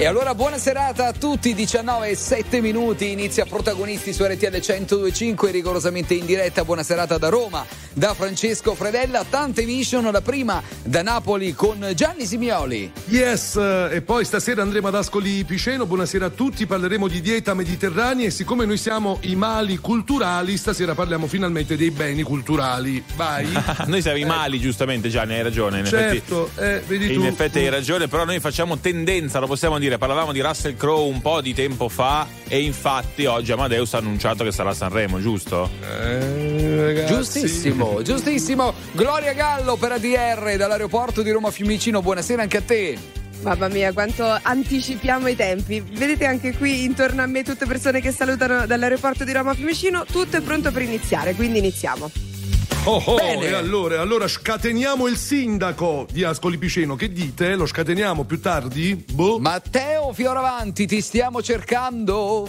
E allora buona serata a tutti, 19:07, inizia Protagonisti su RTL 102.5, rigorosamente in diretta. Buona serata da Roma, da Francesco Fredella, tante mission, la prima da Napoli con Gianni Simioli. Yes, e poi stasera andremo ad Ascoli Piceno, buonasera a tutti, parleremo di dieta mediterranea e siccome noi siamo i mali culturali, stasera parliamo finalmente dei beni culturali. Vai. Noi siamo i mali, giustamente Gianni, hai ragione, in certo, effetti, vedi tu. In effetti hai ragione, però noi facciamo tendenza, lo possiamo dire. Parlavamo di Russell Crowe un po' di tempo fa e infatti oggi Amadeus ha annunciato che sarà Sanremo, giusto? Ragazzi. Giustissimo, giustissimo. Gloria Gallo per ADR dall'aeroporto di Roma Fiumicino, buonasera anche a te. Mamma mia, quanto anticipiamo i tempi. Vedete anche qui intorno a me tutte persone che salutano dall'aeroporto di Roma Fiumicino, tutto è pronto per iniziare, quindi iniziamo. Oh, oh, e allora scateniamo il sindaco di Ascoli Piceno, che dite? Lo scateniamo più tardi? Boh. Matteo Fioravanti, ti stiamo cercando.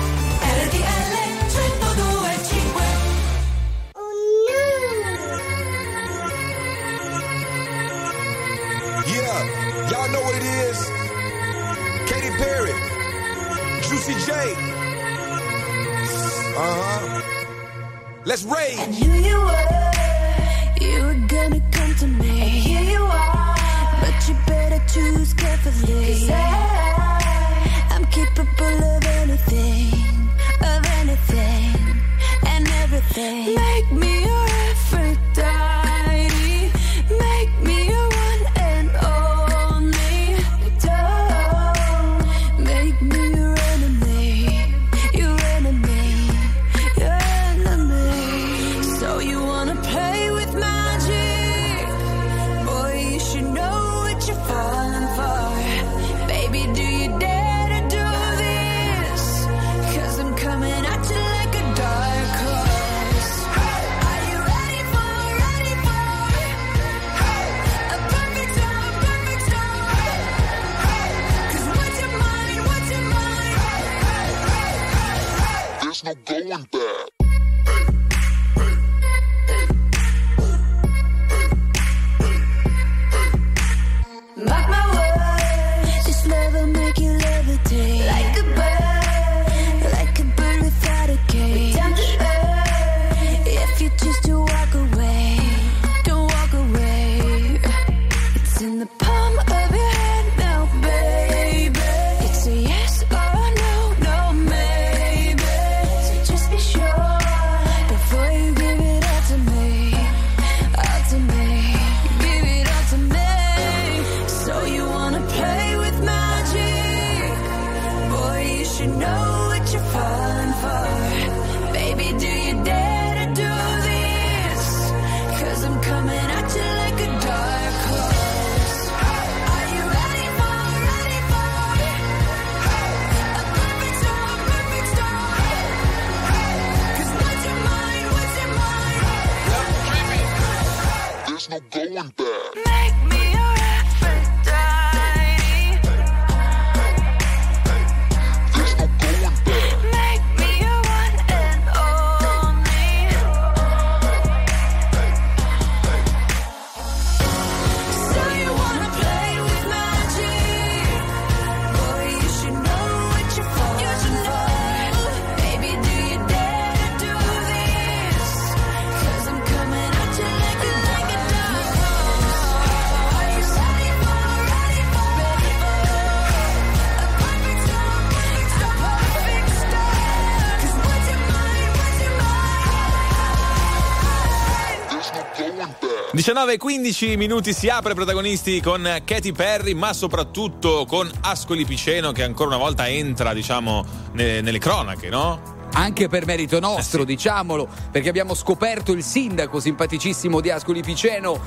RTL 102.5. Oh no! Yeah, y'all know what it is. Katy Perry, Juicy J. Let's rage. I knew you were gonna come to me. And here you are, but you better choose carefully. 'Cause I'm capable of anything, and everything. Make me your Aphrodite. Make there's no going back. Mark my words, this love will make you levitate like a bird without a cage. Down to earth, if you choose to walk away, don't walk away. It's in the palm of your hand now, baby. It's a yes or a no, no maybe. So just be sure before you give it all to me, give it all to me. So you wanna play with magic? Boy, you should know what you're falling for. Baby, do you dare to do this? 'Cause I'm coming at you like a dark horse. Are you ready for it? A perfect storm, perfect storm. 'Cause what's your mind, what's your mind? There's no going back. Make me a Aphrodite. There's no going back. Make me your one and only. So you wanna play with magic? Boy, you should know what you're for. Baby, do you dare to do this? 'Cause I'm coming at you like a dark horse. Are you ready for a perfect storm, perfect storm, perfect storm? 'Cause what's your mind, what's your mind? There's no going back. 19:15 minuti, si apre Protagonisti con Katy Perry, ma soprattutto con Ascoli Piceno, che ancora una volta entra, diciamo, nelle cronache, no? Anche per merito nostro, diciamolo, perché abbiamo scoperto il sindaco simpaticissimo di Ascoli Piceno,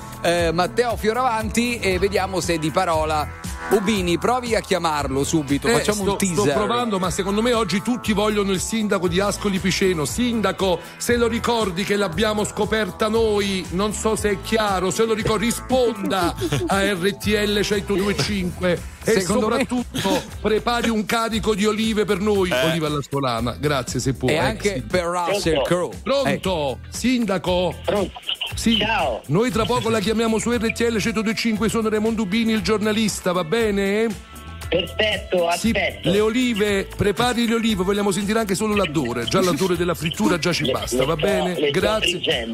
Matteo Fioravanti, e vediamo se è di parola. Ubini, provi a chiamarlo subito, facciamo un teaser. Sto provando, ma secondo me oggi tutti vogliono il sindaco di Ascoli Piceno. Sindaco, se lo ricordi che l'abbiamo scoperta noi, non so se è chiaro, se lo ricordi risponda a RTL 1025. E soprattutto prepari un carico di olive per noi, oliva alla scolana, grazie se puoi. E anche per Russell Crowe. Pronto? Sindaco? Pronto. Sì. Ciao. Noi tra poco la chiamiamo su RTL 1025, sono Raimondo Ubini, il giornalista, va bene? Perfetto, aspetto. Sì, le olive, prepari le olive, vogliamo sentire anche solo l'odore, già l'odore della frittura già ci basta, va bene? Grazie.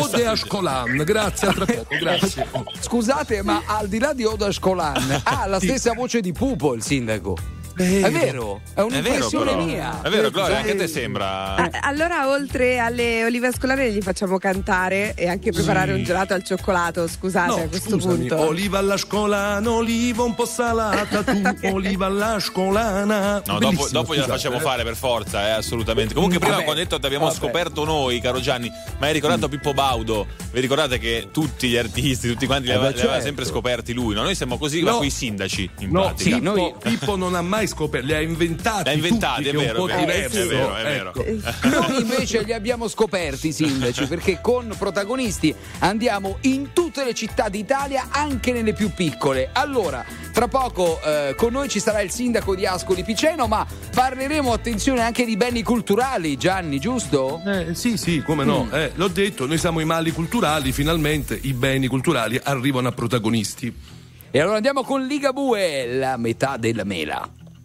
Ode Ashkolan, grazie, a tra poco, grazie. Scusate, ma al di là di Ode Ashkolan ha la stessa voce di Pupo il sindaco. È vero, è un'impressione mia. È vero, Gloria, anche a te sembra. Allora, oltre alle olive ascolane, gli facciamo cantare e anche preparare un gelato al cioccolato. Scusate, no, a questo punto. Oliva alla scolana, oliva un po' salata, tu oliva alla scolana. No, dopo gliela facciamo fare per forza, assolutamente. Comunque, prima quando ho detto che abbiamo scoperto noi, caro Gianni, ma hai ricordato Pippo Baudo? Vi ricordate che tutti gli artisti, tutti quanti li aveva sempre scoperti lui? No? Noi siamo così, ma con i sindaci, in pratica. Sì, noi Pippo non ha mai scoperto, le ha inventate tutti, è vero, che è un po' diverso, è vero. Ecco. Noi invece li abbiamo scoperti i sindaci, perché con Protagonisti andiamo in tutte le città d'Italia, anche nelle più piccole. Allora, tra poco con noi ci sarà il sindaco di Ascoli Piceno, ma parleremo, attenzione, anche di beni culturali, Gianni, giusto? Sì, come no, l'ho detto, noi siamo i mali culturali, finalmente i beni culturali arrivano a Protagonisti. E allora andiamo con Ligabue, la metà della mela.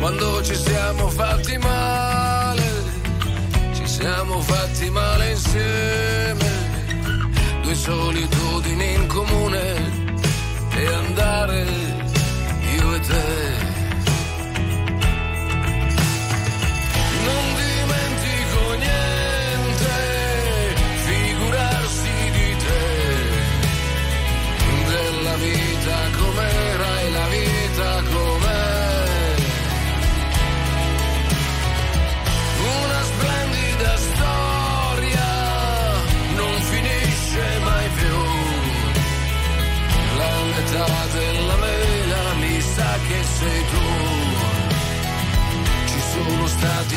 quando ci siamo fatti male insieme, due solitudini in comune e andare io e te. Com'era e la vita com'è, stati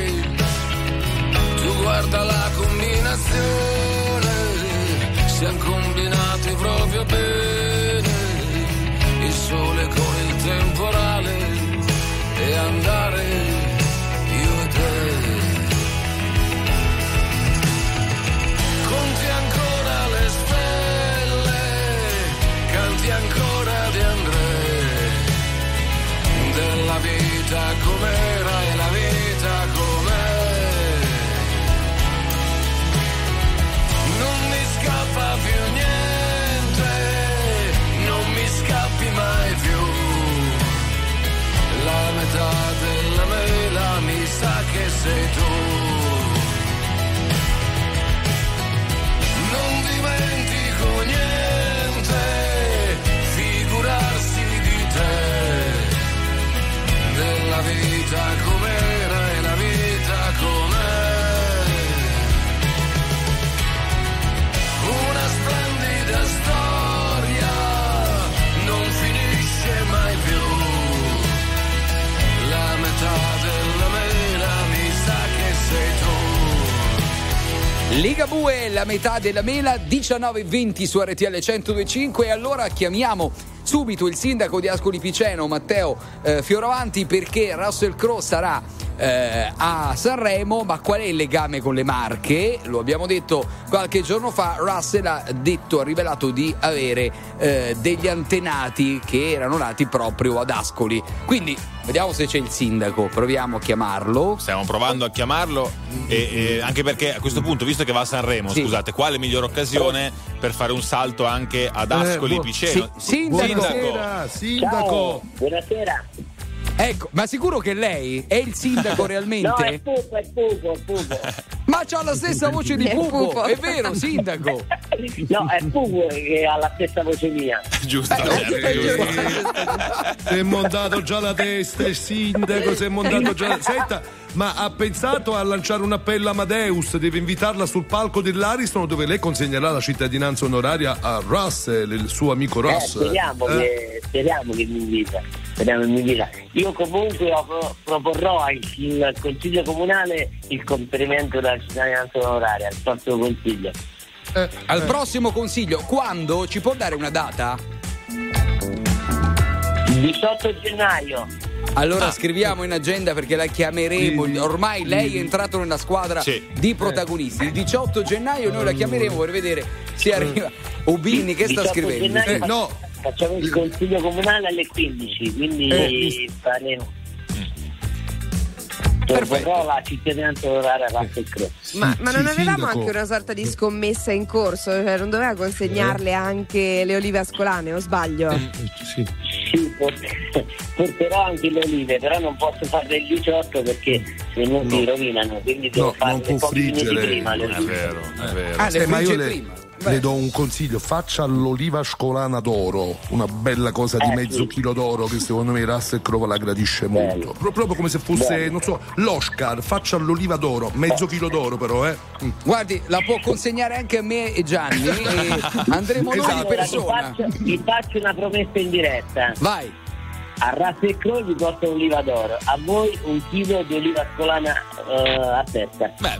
Tu guarda la combinazione, siamo combinati proprio bene, il sole con il temporale e andare io e te. Conti ancora le stelle, canti ancora di André, della vita com'era e la vita com'è. Scappa più niente, non mi scappi mai più, la metà della mela mi sa che sei tu. Non dimentico niente, figurarsi di te, della vita com'era e la vita com'è. La storia non finisce mai più, la metà della mela mi sa che sei tu. Ligabue, la metà della mela, 19:20 su RTL 102.5. E allora chiamiamo subito il sindaco di Ascoli Piceno, Matteo Fioravanti, perché Russell Crowe sarà a Sanremo, ma qual è il legame con le Marche? Lo abbiamo detto qualche giorno fa, Russell ha rivelato di avere degli antenati che erano nati proprio ad Ascoli. Quindi vediamo se c'è il sindaco, proviamo a chiamarlo. Stiamo provando a chiamarlo e anche perché a questo punto, visto che va a Sanremo, sì, scusate, quale migliore occasione per fare un salto anche ad Ascoli Piceno? Sindaco. Buonasera, sindaco. Ciao, buonasera. Ecco, ma sicuro che lei è il sindaco realmente? No, è Pupo. Ma c'ha la stessa voce di Pupo, è vero, sindaco? No, è Pupo che ha la stessa voce mia. Giusto. Si è montato già la testa il sindaco, si è montato già la... Senta, ma ha pensato a lanciare un appello a Amadeus? Deve invitarla sul palco dell'Ariston, dove lei consegnerà la cittadinanza onoraria a Russell, il suo amico Russell. Speriamo che mi invita. Io comunque proporrò al Consiglio Comunale il conferimento della cittadinanza onoraria al prossimo Consiglio. Al prossimo Consiglio, quando? Ci può dare una data? 18 gennaio. Allora scriviamo in agenda, perché la chiameremo, ormai lei è entrato nella squadra di protagonisti. Il 18 gennaio noi la chiameremo per vedere se arriva. Ubini, che sta scrivendo? No. Facciamo il consiglio comunale alle 15, quindi faremo. Perfetto. La cittadinanza onoraria Russell Crowe. Ma non avevamo sindaco anche una sorta di scommessa in corso, cioè non doveva consegnarle anche le olive ascolane, o sbaglio? Sì, porterò anche le olive, però non posso farle il 18 perché se non si rovinano, quindi devo farle un po' prima. È vero. Prima. Le do un consiglio, faccia l'oliva ascolana d'oro, una bella cosa di mezzo chilo d'oro, che secondo me Russell Crowe la gradisce molto. Proprio come se fosse, non so, l'Oscar, faccia l'oliva d'oro, mezzo chilo d'oro però, Guardi, la può consegnare anche a me e Gianni e andremo noi in persona. Vi faccio una promessa in diretta. Vai. A Russell Crowe vi porto l'oliva d'oro, a voi un chilo di oliva ascolana a testa. Beh,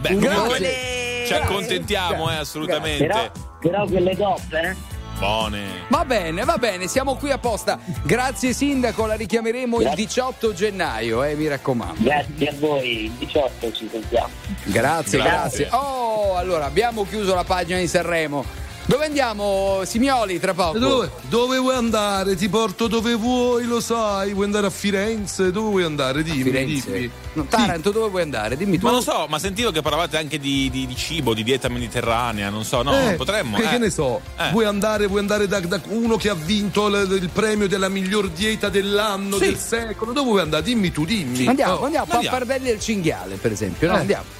ci accontentiamo, assolutamente. Però quelle coppe, buone. Va bene, siamo qui apposta. Grazie sindaco, la richiameremo il 18 gennaio, mi raccomando. Grazie a voi, il 18 ci sentiamo. Grazie. Oh, allora abbiamo chiuso la pagina di Sanremo. Dove andiamo, Simioli, tra poco? Dove vuoi andare? Ti porto dove vuoi, lo sai. Vuoi andare a Firenze? Dove vuoi andare? Dimmi. No, Taranto, dove vuoi andare? Dimmi tu. Ma lo so, ma sentivo che parlavate anche di cibo, di dieta mediterranea, non so, no? Potremmo. Che ne so? Vuoi andare da uno che ha vinto il premio della miglior dieta dell'anno, del secolo? Dove vuoi andare? Dimmi tu. Andiamo a Pappardelli e il cinghiale, per esempio. No? Andiamo.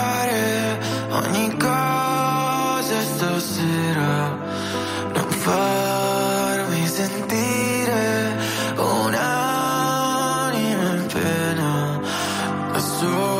ogni cosa stasera, non farmi sentire un'anima in pena, da sola.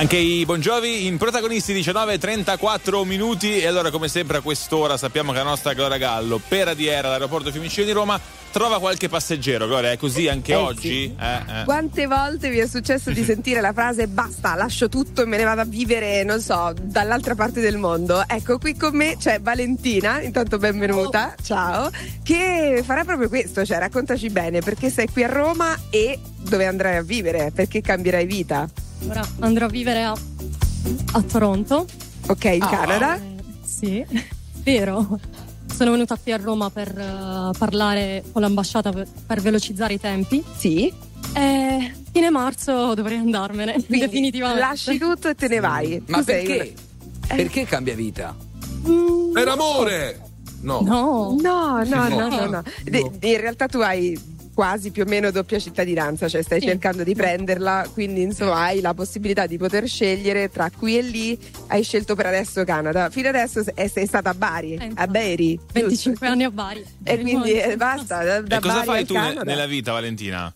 Anche i Bon Jovi in protagonisti 19:34 minuti. E allora, come sempre a quest'ora, sappiamo che la nostra Gloria Gallo, per ADR all'aeroporto Fiumicino di Roma, trova qualche passeggero. Gloria, è così anche oggi? Sì. Quante volte vi è successo di sentire la frase basta, lascio tutto e me ne vado a vivere, non so, dall'altra parte del mondo? Ecco, qui con me c'è Valentina, intanto benvenuta, ciao, che farà proprio questo, cioè raccontaci bene perché sei qui a Roma e dove andrai a vivere, perché cambierai vita. Ora andrò a vivere a Toronto. Ok, in Canada. Sì, vero. Sono venuta qui a Roma per parlare con l'ambasciata per velocizzare i tempi. Sì. E fine marzo dovrei andarmene. Quindi, definitivamente. Lasci tutto e te ne vai. Ma perché? Perché cambia vita? Per amore! No. In realtà tu hai quasi più o meno doppia cittadinanza, cioè stai cercando di prenderla, quindi insomma hai la possibilità di poter scegliere tra qui e lì. Hai scelto per adesso Canada, fino adesso sei stata a Bari, a Beiri, 25 giusto? Anni a Bari, e quindi basta da e cosa Bari fai tu Canada? Nella vita, Valentina?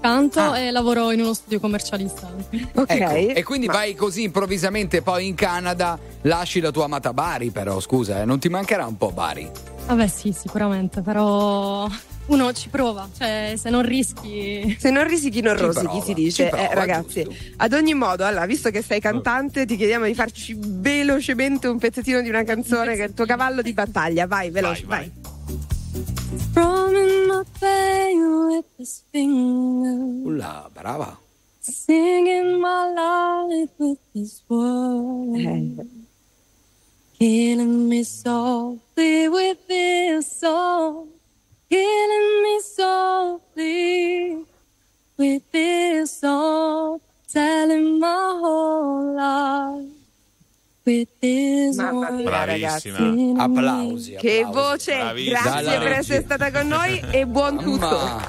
Canto e lavoro in uno studio commercialista. Ok. Ecco, e quindi vai così improvvisamente poi in Canada, lasci la tua amata Bari, però scusa, non ti mancherà un po' Bari? Vabbè sì, sicuramente, però uno ci prova, cioè se non rischi non rosichi, si dice, prova, ragazzi. Giusto. Ad ogni modo, allora, visto che sei cantante, ti chiediamo di farci velocemente un pezzettino di una canzone che è il tuo cavallo di battaglia. Vai, veloce, vai. Strumming my pain with his fingers. Ulla, brava. Singing my life with his words. Killing me softly with this song. Killing me softly with this song. Telling my whole life. Mamma mia, bravissima, ragazzi. Applausi. Che voce, bravissima. Grazie Dalla per essere stata con noi e buon tutto.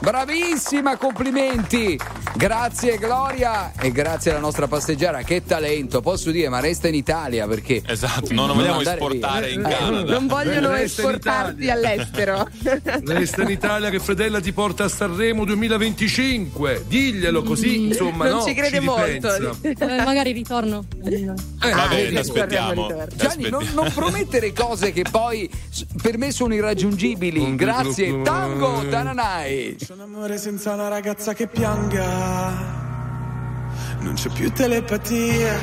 Bravissima, complimenti. Grazie Gloria e grazie alla nostra passeggera, che talento. Posso dire, ma resta in Italia perché esatto, non vogliamo esportare in Canada. Non vogliono esportarti all'estero. Resta in Italia che Fredella ti porta a Sanremo 2025. Diglielo così, insomma, non ci crede molto. Magari ritorno. Vabbè. Aspettiamo. Gianni, non promettere cose che poi per me sono irraggiungibili. Grazie. Tango Tananai. C'è un amore senza una ragazza che pianga. Non c'è più telepatia.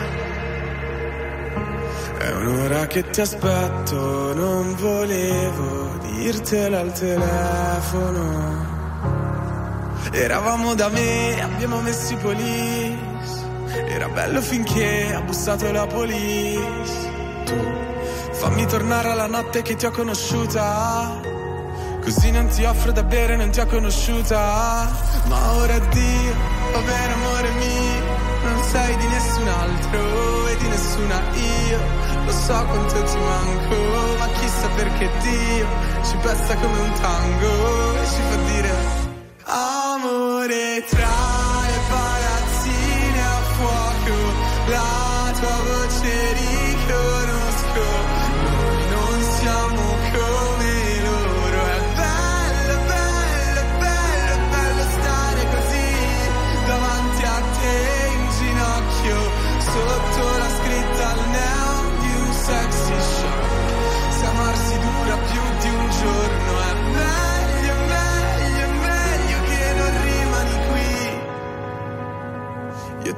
È un'ora che ti aspetto. Non volevo dirtela al telefono. Eravamo da me, abbiamo messo i polini. Era bello finché ha bussato la police. Tu fammi tornare alla notte che ti ho conosciuta. Così non ti offro da bere, non ti ho conosciuta. Ma ora addio, va bene amore mio. Non sei di nessun altro e di nessuna io. Lo so quanto ti manco, ma chissà perché Dio ci passa come un tango e ci fa dire amore tra le palazzine a fuoco, la tua voce riconosco, noi non siamo come loro, è bello, bello, bello, bello stare così, davanti a te in ginocchio, sotto la scritta al neon di un sexy shop, se amarsi dura più di un giorno è bello. Io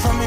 Fammi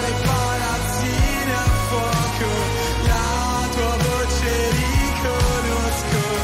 le palazzine a fuoco. La tua voce riconosco.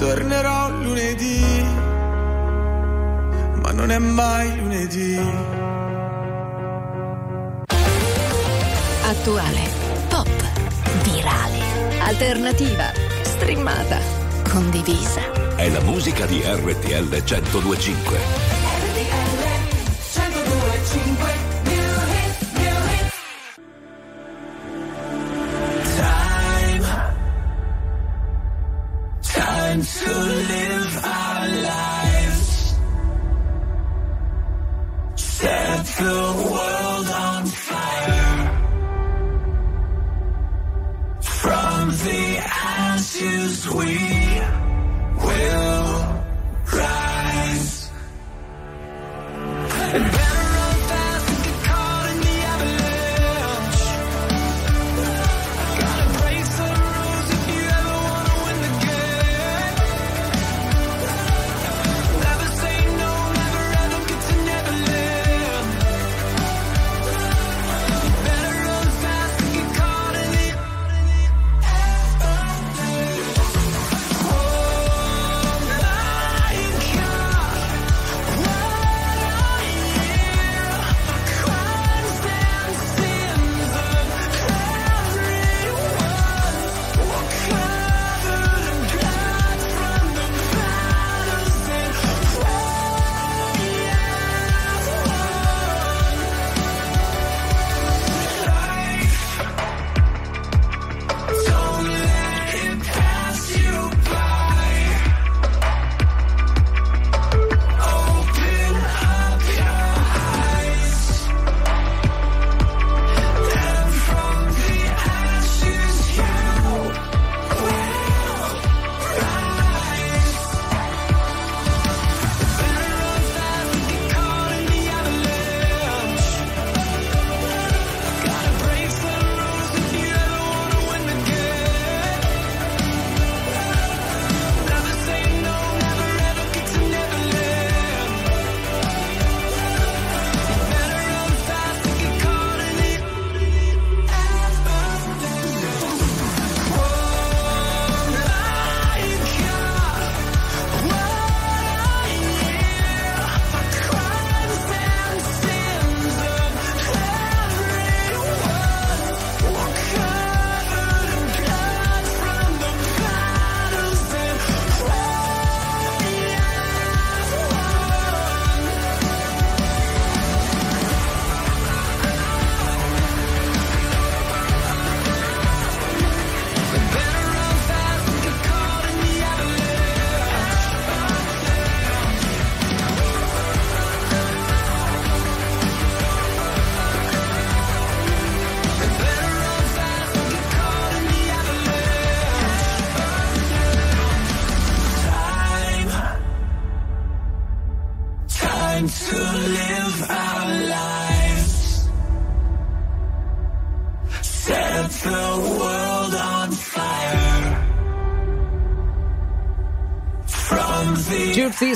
Tornerò lunedì, ma non è mai lunedì. Attuale, pop, virale, alternativa, streamata, condivisa. È la musica di RTL 102.5. To live our lives, set the world on fire. From the ashes we will rise. And better run fast than get caught in the avalanche. Gotta break some rules if you ever wanna win the game.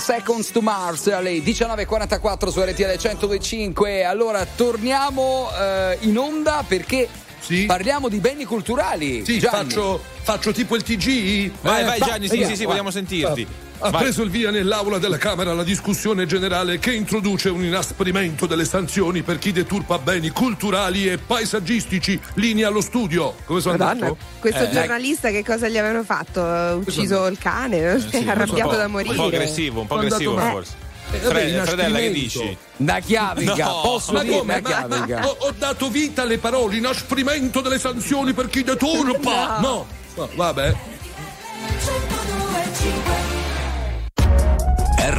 Seconds to Mars alle 19.44 su RTL 102.5. Allora torniamo in onda perché sì, parliamo di beni culturali. Sì, faccio tipo il TG. Vai Gianni, sì, vogliamo sentirti. Ha preso il via nell'aula della Camera la discussione generale che introduce un inasprimento delle sanzioni per chi deturpa beni culturali e paesaggistici. Linea allo studio. Come sono andato? Questo giornalista che cosa gli avevano fatto? Ucciso il cane? Sì, arrabbiato da morire. Un po' aggressivo forse. Fredella, che dici? Una chiavica, no. Posso dire una chiavica? Ho dato vita alle parole inasprimento delle sanzioni per chi deturpa. No, vabbè.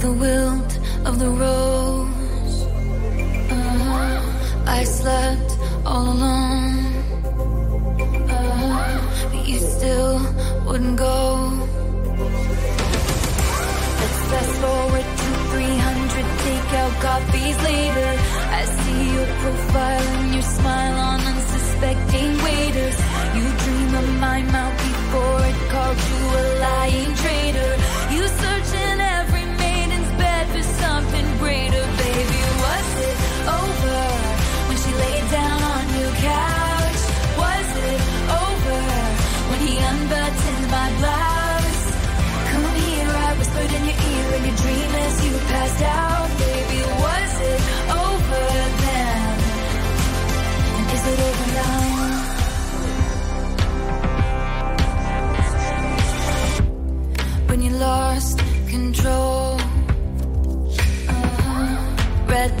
The will of the road. I slept all alone, but you still wouldn't go. Let's fast forward to 300, take out coffees later. I see your profile and your smile on unsuspecting waiters. You dream of my mouth before it called you a lying traitor. You search in every maiden's bed for something greater, baby. Was it over when she laid down on your couch? Was it over when he unbuttoned my blouse? Come here, I whispered in your ear in your dream as you passed out, baby. Was it over then? And is it over now? When you lost control, red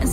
and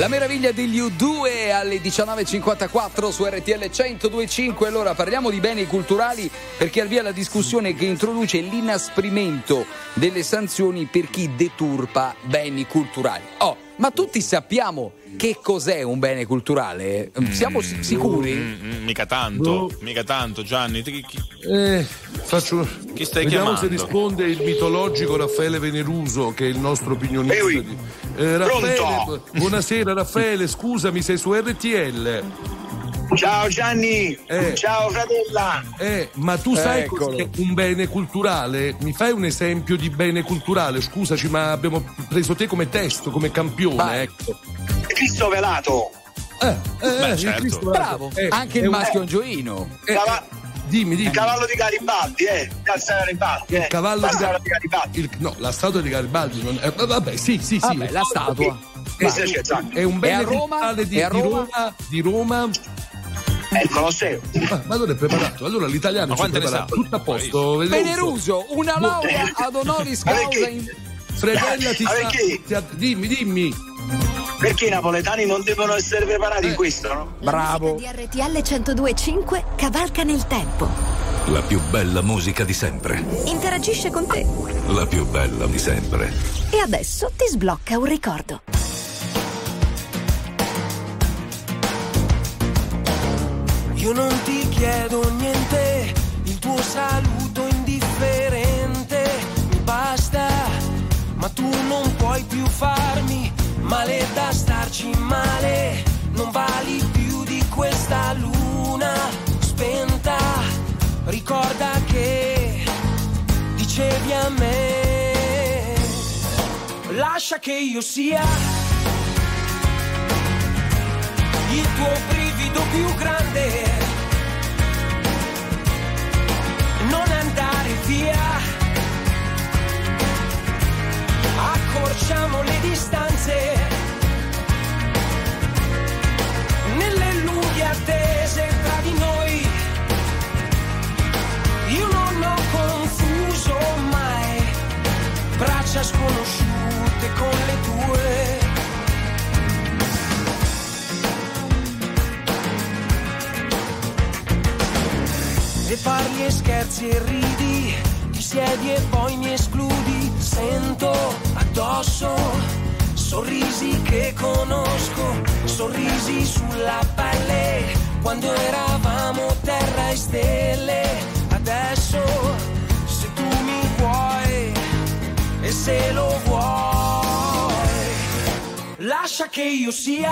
La meraviglia degli U2 alle 19.54 su RTL 102.5. Allora parliamo di beni culturali, perché al via la discussione che introduce l'inasprimento delle sanzioni per chi deturpa beni culturali. Ma tutti sappiamo che cos'è un bene culturale? Siamo sicuri? Mica tanto, Gianni. Chi stai chiamando? Vediamo se risponde il mitologico Raffaele Veneruso, che è il nostro opinionista. Raffaele, buonasera Raffaele, scusami, sei su RTL. Ciao Gianni, ciao fratella. Ma tu sai cos'è un bene culturale? Mi fai un esempio di bene culturale? Scusaci, ma abbiamo preso te come testo, come campione. Cristo velato. Certo. Cristo velato. Bravo. Anche il maschio angioino. Dimmi. Il cavallo di Garibaldi, Il cavallo di Garibaldi. La statua di Garibaldi. Vabbè, la statua. È un bene culturale di Roma. Il Colosseo. Ma non è preparato. Allora l'italiano è preparato. Tutto a posto. Veneruso, una laurea ad honoris causa in... Fregellati. Dimmi. Perché i napoletani non devono essere preparati in questo, no? Bravo. Di RTL 102.5 cavalca nel tempo. La più bella musica di sempre. Interagisce con te. La più bella di sempre. E adesso ti sblocca un ricordo. Io non ti chiedo niente, il tuo saluto indifferente mi basta, ma tu non puoi più farmi male da starci male, non vali più di questa luna spenta, ricorda che dicevi a me, lascia che io sia il tuo brivido più grande, non andare via, accorciamo le distanze, nelle lunghe attese tra di noi, io non ho confuso mai braccia sconosciute con le tue. E parli e scherzi e ridi, ti siedi e poi mi escludi, sento addosso sorrisi che conosco, sorrisi sulla pelle, quando eravamo terra e stelle, adesso se tu mi vuoi e se lo vuoi, lascia che io sia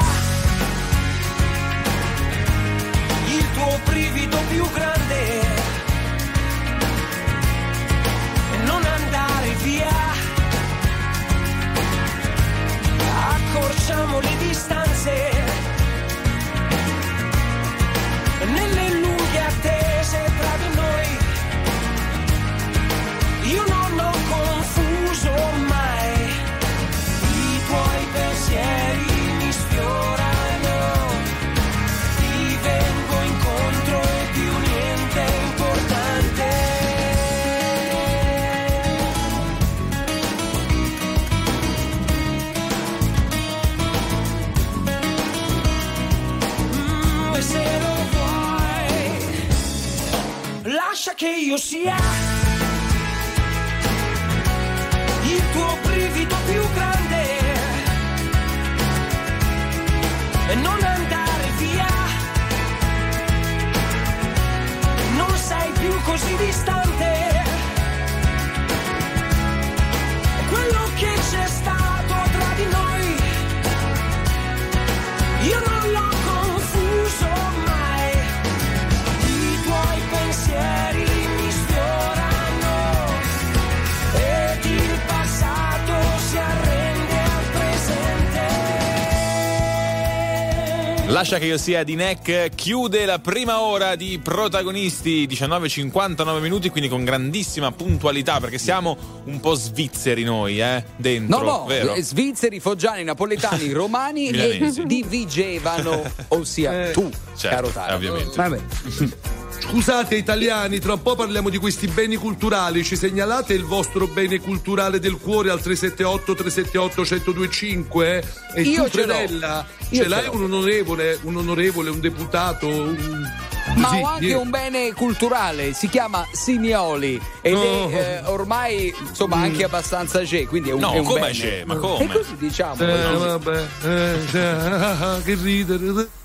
il tuo brivido più grande. Accorciamo le distanze nelle lunghe attese tra di noi, io non ho confuso mai i tuoi pensieri, mi sfiorano, ti vengo incontro e più niente è importante. Lascia che io sia il tuo brivido più grande e non andare via, non sei più così distante, quello che c'è stato tra di noi io non l'ho confuso mai, i tuoi pensieri Lascia che io sia di NEC chiude la prima ora di Protagonisti, 19.59 minuti, quindi con grandissima puntualità, perché siamo un po' svizzeri noi, dentro, vero? Svizzeri, foggiani, napoletani, romani e divigevano, ossia tu, caro Taro. Ovviamente. Vabbè. Scusate italiani, tra un po' parliamo di questi beni culturali, ci segnalate il vostro bene culturale del cuore al 378-378-1025? E io tu, Predella, ce l'hai un onorevole, un deputato? Ma sì, ho anche un bene culturale, si chiama Sinioli ed è ormai insomma anche abbastanza quindi è un, no, è un come bene. C'è? Ma come? E così diciamo. Vabbè, che ridere.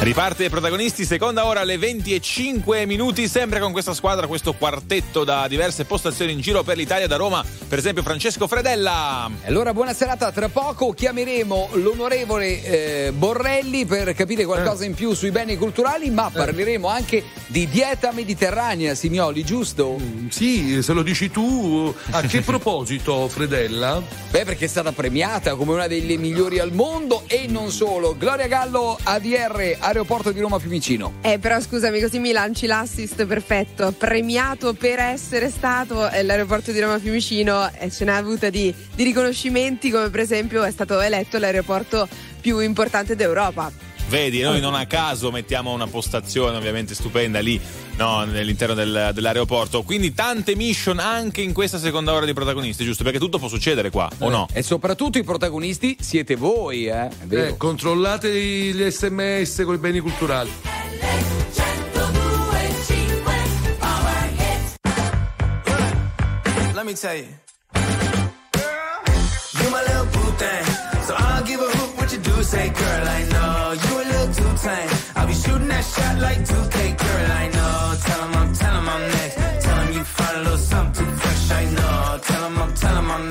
Riparte i protagonisti, seconda ora alle 20:05, sempre con questa squadra, questo quartetto da diverse postazioni in giro per l'Italia, da Roma per esempio Francesco Fredella. Allora buona serata, tra poco chiameremo l'onorevole Borrelli per capire qualcosa in più sui beni culturali, ma parleremo anche di dieta mediterranea, Sinioli, giusto? Sì, se lo dici tu. A che proposito, Fredella? Beh, perché è stata premiata come una delle migliori al mondo e non solo. Gloria Gallo, ADR Aeroporto di Roma Fiumicino. Però scusami, così mi lanci l'assist perfetto. Premiato per essere stato l'aeroporto di Roma Fiumicino, ce n'ha avuta di riconoscimenti, come per esempio è stato eletto l'aeroporto più importante d'Europa. Vedi, noi non a caso mettiamo una postazione ovviamente stupenda lì, no, nell'interno dell'aeroporto. Quindi tante mission anche in questa seconda ora di protagonisti, giusto? Perché tutto può succedere qua, o no? E soprattutto i protagonisti siete voi, eh? È vero. Controllate gli SMS con i beni culturali. Let me tell you. You my little boo thing, so I'll give a hoot what you do say, girl, I know you a little too plain. I'll be shooting that shot like 2K, girl, I know. Tell him I'm next. Tell him you find a little something too fresh, I know. Tell him I'm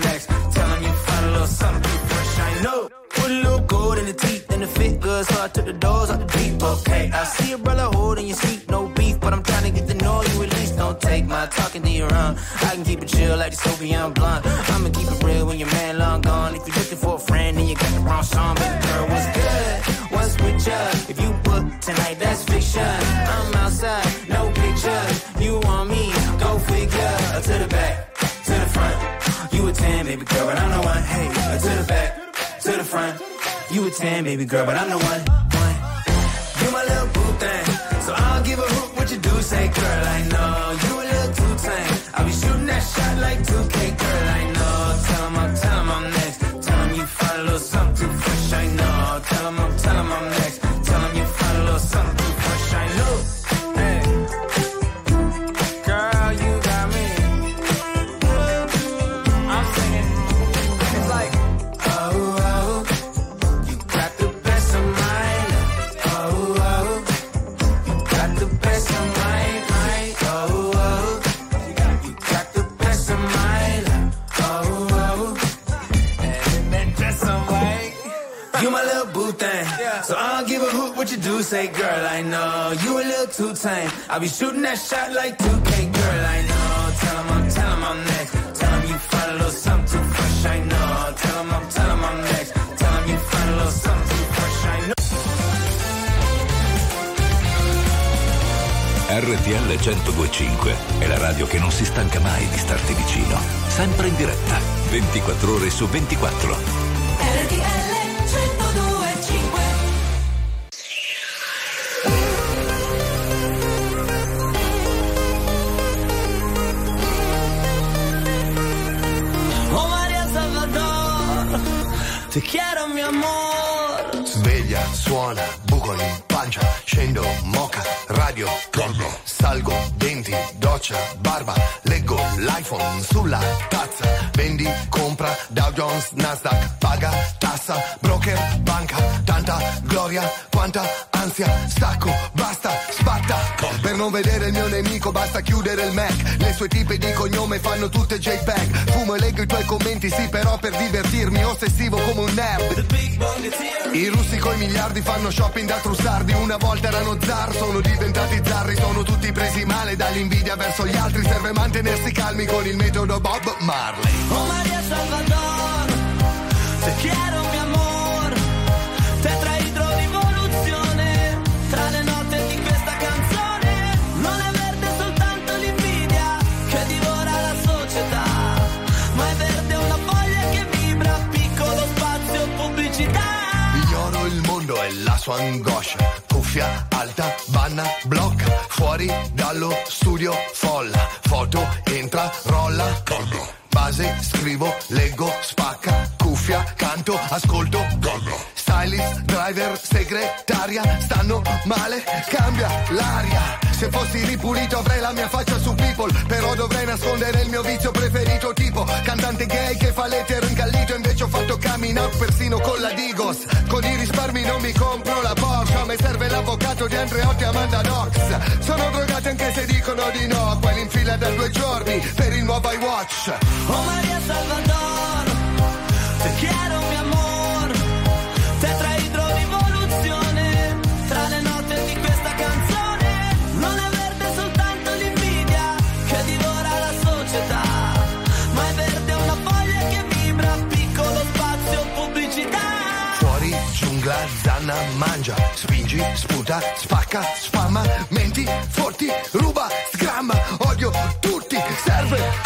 next. Tell him you find a little something too fresh, I know. Put a little gold in the teeth and the fit good, so I took the doors out the deep, okay. I see a brother holding your seat, no beef, but I'm trying to get to know you at least. Don't take my talking to your own. I can keep it chill like the Soviet blunt. I'ma keep it real when your man long gone. If you're looking for a friend and you got the wrong song, baby girl, what's good? What's with ya? If you book tonight, that's fiction. I'm outside, no picture. You want me? Go figure. To the back, to the front. You a 10, baby girl, but I'm the one. Hey, to the back, to the front. You a 10, baby girl, but I'm the one. You my little boo thing, so I'll give a hoot what you do say, girl. I know you a little too tame. I'll be shooting that shot like 2K, girl. I know. Tell 'em I'm next. Tell 'em you find a little something too fresh. I know. Tell 'em I'm next. Tell 'em you find a little something too fresh. I know. Hey, girl, you got me. I'm singing. It's like, oh, oh, you got the best of mine. Oh, oh, you got the best of mine. Oh, oh, you got the best of mine. Oh, oh, and that dress I'm like, you my little boo thing. So I don't give a hoot what you do say, girl. I know you a little too tame. I'll be shooting that shot like 2K, girl. I know. Tell 'em I'm next. Tell 'em you find a little something too fresh. I know. Tell 'em I'm next. Tell 'em you find a little something too fresh. I know. RTL 102.5 è la radio che non si stanca mai di starti vicino. Sempre in diretta, 24 ore su 24. RTL 102.5. Oh Maria Salvador, ti chiedo mio amor. Sveglia, suona, bucoli in pancia, scendo, moca, radio, collo, salgo, denti, doccia, barba, leggo l'iPhone sulla tazza, vendi, compra, Dow Jones, Nasdaq, paga, tassa, broker, banca, tanta gloria, quanta ansia, stacco, basta, spatta, per non vedere il mio nemico basta chiudere il Mac, le sue tipe di cognome fanno tutte JPEG, fumo e leggo i tuoi commenti, sì però per divertirmi, ossessivo come un nerd, i russi coi miliardi fanno shopping da trussardi, una volta erano zar, sono diventati zarri, sono tutti presi male dall'invidia verso gli altri, serve mantenersi calmi con il metodo Bob Marley. Oh Maria Salvador, te quiero mio amor, te traidro rivoluzione, tra le note di questa canzone, non è verde soltanto l'invidia che divora la società, ma è verde una voglia che vibra, piccolo spazio pubblicità, ignoro il mondo la sua angoscia, cuffia alta, banna, blocca, fuori dallo studio folla, foto entra, rolla, calma, base, scrivo, leggo, spacca, cuffia, canto, ascolto, calma, stylist, driver, segretaria, stanno male, cambia l'aria. Se fossi ripulito avrei la mia faccia su People, però dovrei nascondere il mio vizio preferito, tipo cantante gay che fa l'etero incallito. Invece ho fatto coming out persino con la Digos, con i risparmi non mi compro la Porsche, mi serve l'avvocato di Andreotti e Amanda Knox. Sono drogati anche se dicono di no, quelli in fila da 2 giorni per il nuovo iWatch. Oh Maria Salvador, te quiero mi amor, te traidro rivoluzione, tra le note di questa canzone. Ma è verde una foglia che vibra, piccolo spazio, pubblicità. Fuori giungla, zanna, mangia, spingi, sputa, spacca, sfama, menti, forti, ruba, sgramma, odio tutti, serve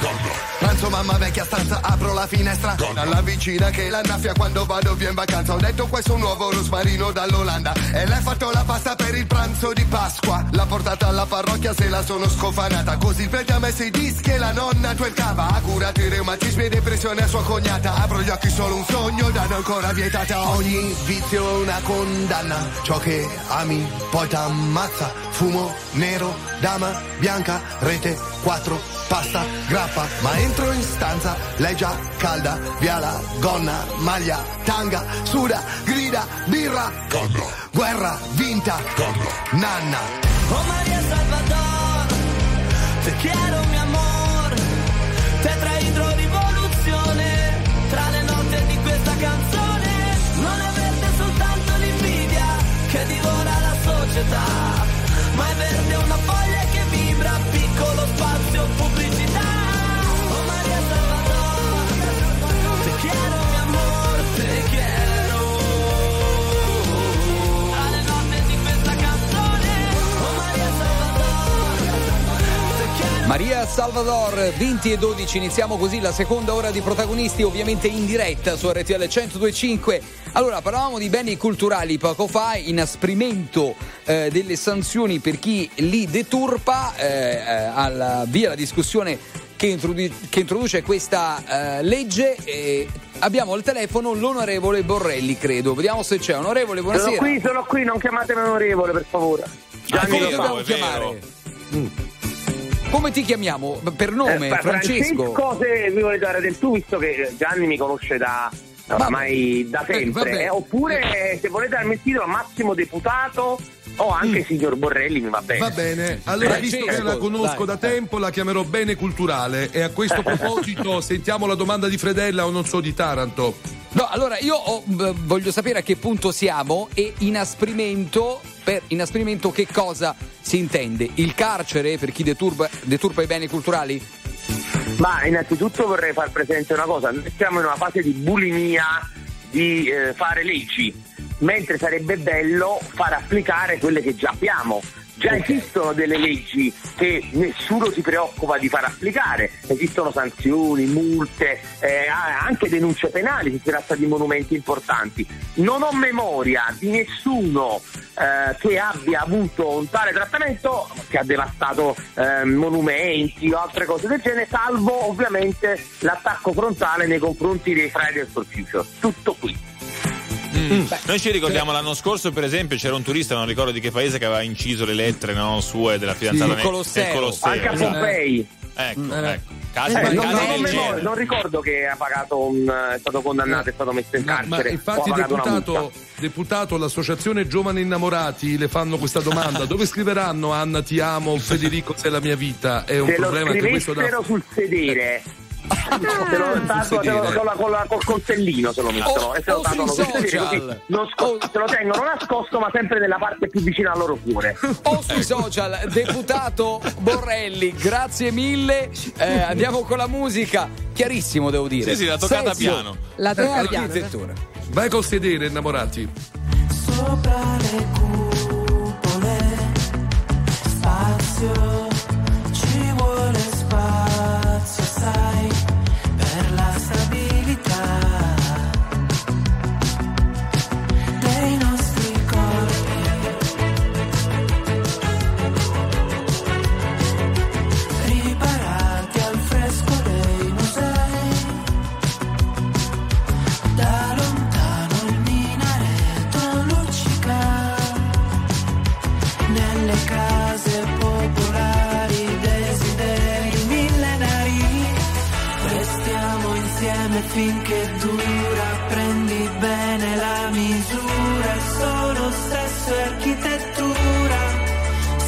pranzo, mamma vecchia stanza, apro la finestra, alla vicina che la naffia quando vado via in vacanza. Ho detto questo è un nuovo rosmarino dall'Olanda e l'hai fatto la pasta per il pranzo di Pasqua. L'ha portata alla parrocchia, se la sono scofanata, così il prete ha messo i dischi e la nonna twerkava. Ha curato i reumatismi e depressione a sua cognata. Apro gli occhi, solo un sogno, danno ancora vietata. Ogni vizio è una condanna, ciò che ami poi t'ammazza. Fumo nero, dama bianca, rete 4, pasta, grappa. Ma entro in stanza, lei già calda, via la gonna, maglia, tanga, suda, grida, birra, calma, guerra vinta, calma, nanna. Oh Maria Salvador, te quiero mi amor, te traidro rivoluzione, tra le note di questa canzone. Non avete soltanto l'invidia che divora la società, ma è verde una foglia che vibra, piccolo spazio, pubblicità. Oh Maria Salvador, te quiero mi amor, te quiero, alle note di questa canzone. Oh Maria Salvador, te quiero. Maria Salvador, 20:12, iniziamo così la seconda ora di Protagonisti, ovviamente in diretta su RTL 102.5. Allora, parlavamo di beni culturali poco fa, inasprimento delle sanzioni per chi li deturpa, alla via la discussione che introduce questa legge. Abbiamo al telefono l'onorevole Borrelli, credo. Vediamo se c'è. Onorevole, buonasera. Sono qui, non chiamatemi onorevole, per favore. Gianni, come dobbiamo chiamare? Come ti chiamiamo? Per nome, Francesco? Cose mi vuole dare del tu, visto che Gianni mi conosce da... ormai da sempre, oppure se volete darmi il titolo Massimo Deputato o anche signor Borrelli mi va bene. Va bene, allora visto che la conosco da tempo la chiamerò bene culturale. E a questo proposito sentiamo la domanda di Fredella, o non so, di Taranto. No, allora io voglio sapere a che punto siamo e inasprimento. Per inasprimento che cosa si intende? Il carcere per chi deturpa i beni culturali? Ma innanzitutto vorrei far presente una cosa: noi siamo in una fase di bulimia di fare leggi, mentre sarebbe bello far applicare quelle che già abbiamo. Già esistono delle leggi che nessuno si preoccupa di far applicare, esistono sanzioni, multe, anche denunce penali si tratta di monumenti importanti. Non ho memoria di nessuno che abbia avuto un tale trattamento che ha devastato monumenti o altre cose del genere, salvo ovviamente l'attacco frontale nei confronti dei frati del Sorciccio. Tutto qui. Noi ci ricordiamo l'anno scorso, per esempio, c'era un turista, non ricordo di che paese, che aveva inciso le lettere sue della fidanzata del Colosseo. Anche a Pompei. Ecco. Non ricordo che ha pagato è stato condannato, è stato messo in carcere. Ma infatti, deputato, l'associazione Giovani Innamorati le fanno questa domanda: dove scriveranno Anna ti amo, Federico sei la mia vita? È un problema che questo dà sul sedere. Col coltellino se lo mettono, se lo tengono nascosto, ma sempre nella parte più vicina al loro cuore, sui social. Deputato Borrelli, grazie mille. Andiamo con la musica, chiarissimo, devo dire. Sì, l'ha toccata piano. La toccata piano. Vai col sedere, innamorati. Sopra le cupole, spazio, ci vuole spazio, sai, per la stabilità dei nostri corpi. finché dura, prendi bene la misura, è solo stesso e architettura,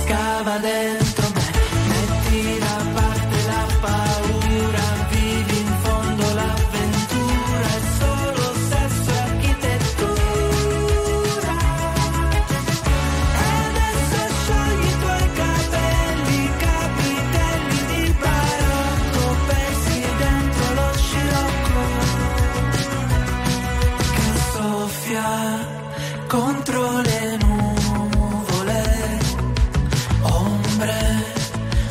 scava dentro me, metti da parte la paura, vivi in fondo l'avventura, è solo stesso e architettura, e adesso sciogli i tuoi capelli, capitelli di barocco, persi dentro lo scirocco, che soffia contro le nuvole, ombre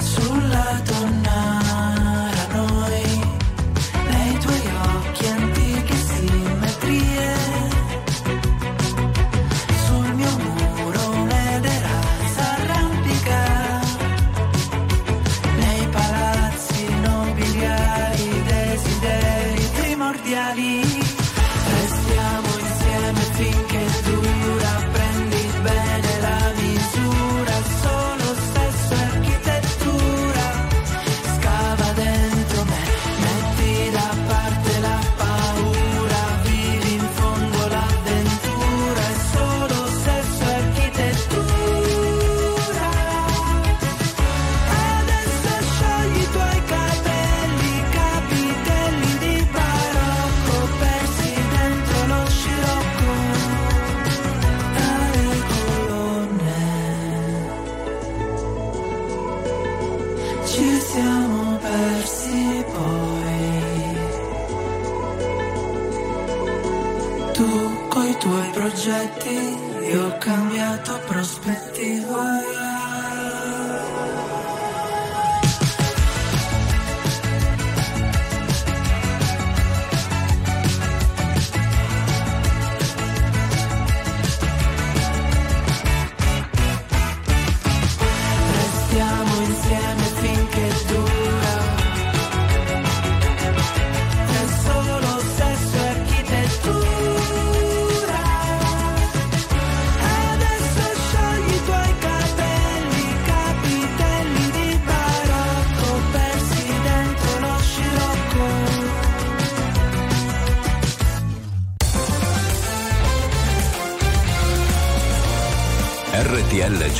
sulla tonnara, noi nei tuoi occhi antiche simmetrie, sul mio muro un'edera s'arrampica, nei palazzi nobiliari desideri primordiali, restiamo insieme finché dura, prendi bene la misura, solo stesso e architettura, scava dentro me, metti da parte la paura, vivi in fondo l'avventura, è solo stesso e architettura, e adesso sciogli i tuoi capelli, capitelli di barocco, persi dentro lo scirocco, tra le colonne ci siamo persi, poi tu coi tuoi progetti, io ho cambiato prospettiva. RTL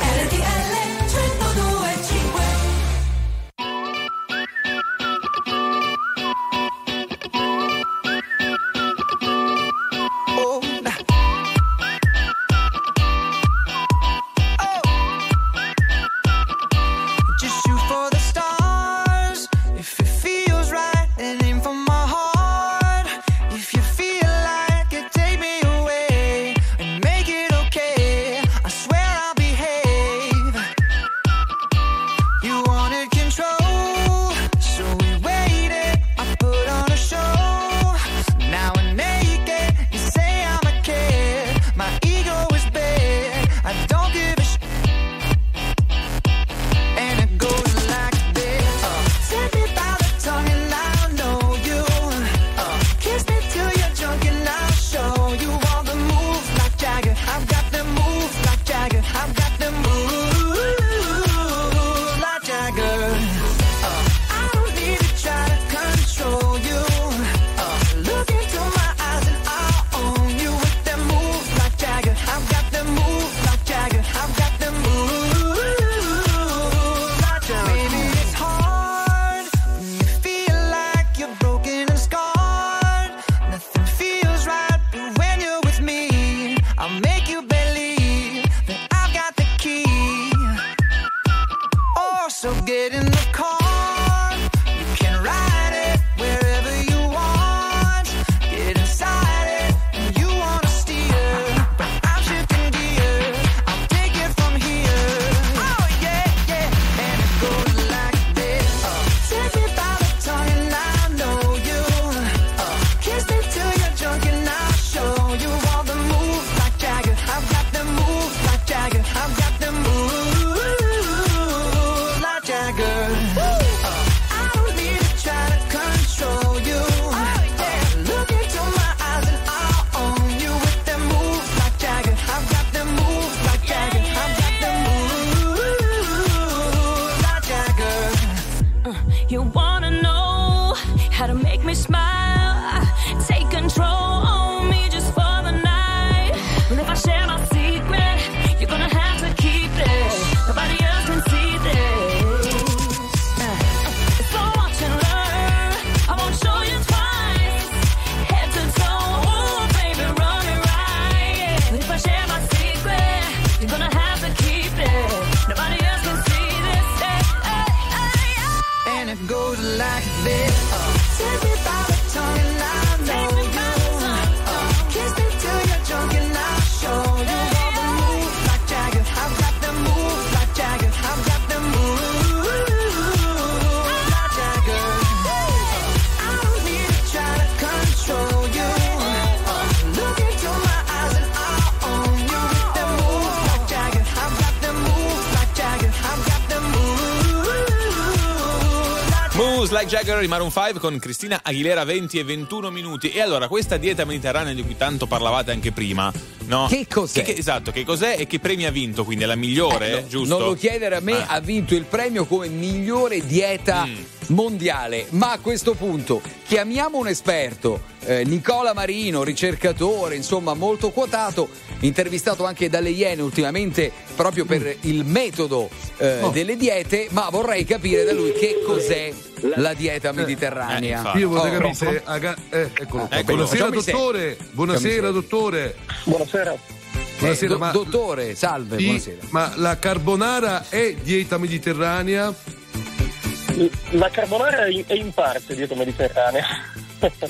RTL 102.5. Oh. Oh. Just shoot for the stars if it feels right and aim for my I swear I'll behave. Like Jagger, Maroon 5 con Christina Aguilera, 20 e 21 minuti. E allora, questa dieta mediterranea di cui tanto parlavate anche prima, no? Che cos'è? Esatto, che cos'è e che premi ha vinto? Quindi è la migliore, no, giusto? Non lo chiedere a me, ha vinto il premio come migliore dieta mondiale. Ma a questo punto chiamiamo un esperto, Nicola Marino, ricercatore, insomma molto quotato, intervistato anche dalle Iene ultimamente proprio per il metodo delle diete, ma vorrei capire da lui che cos'è la dieta mediterranea. Io vorrei capire se eccolo. Buonasera dottore. Buonasera dottore. Buonasera. Buonasera, dottore, salve, buonasera. Ma la carbonara è dieta mediterranea? La carbonara è in parte dieta mediterranea.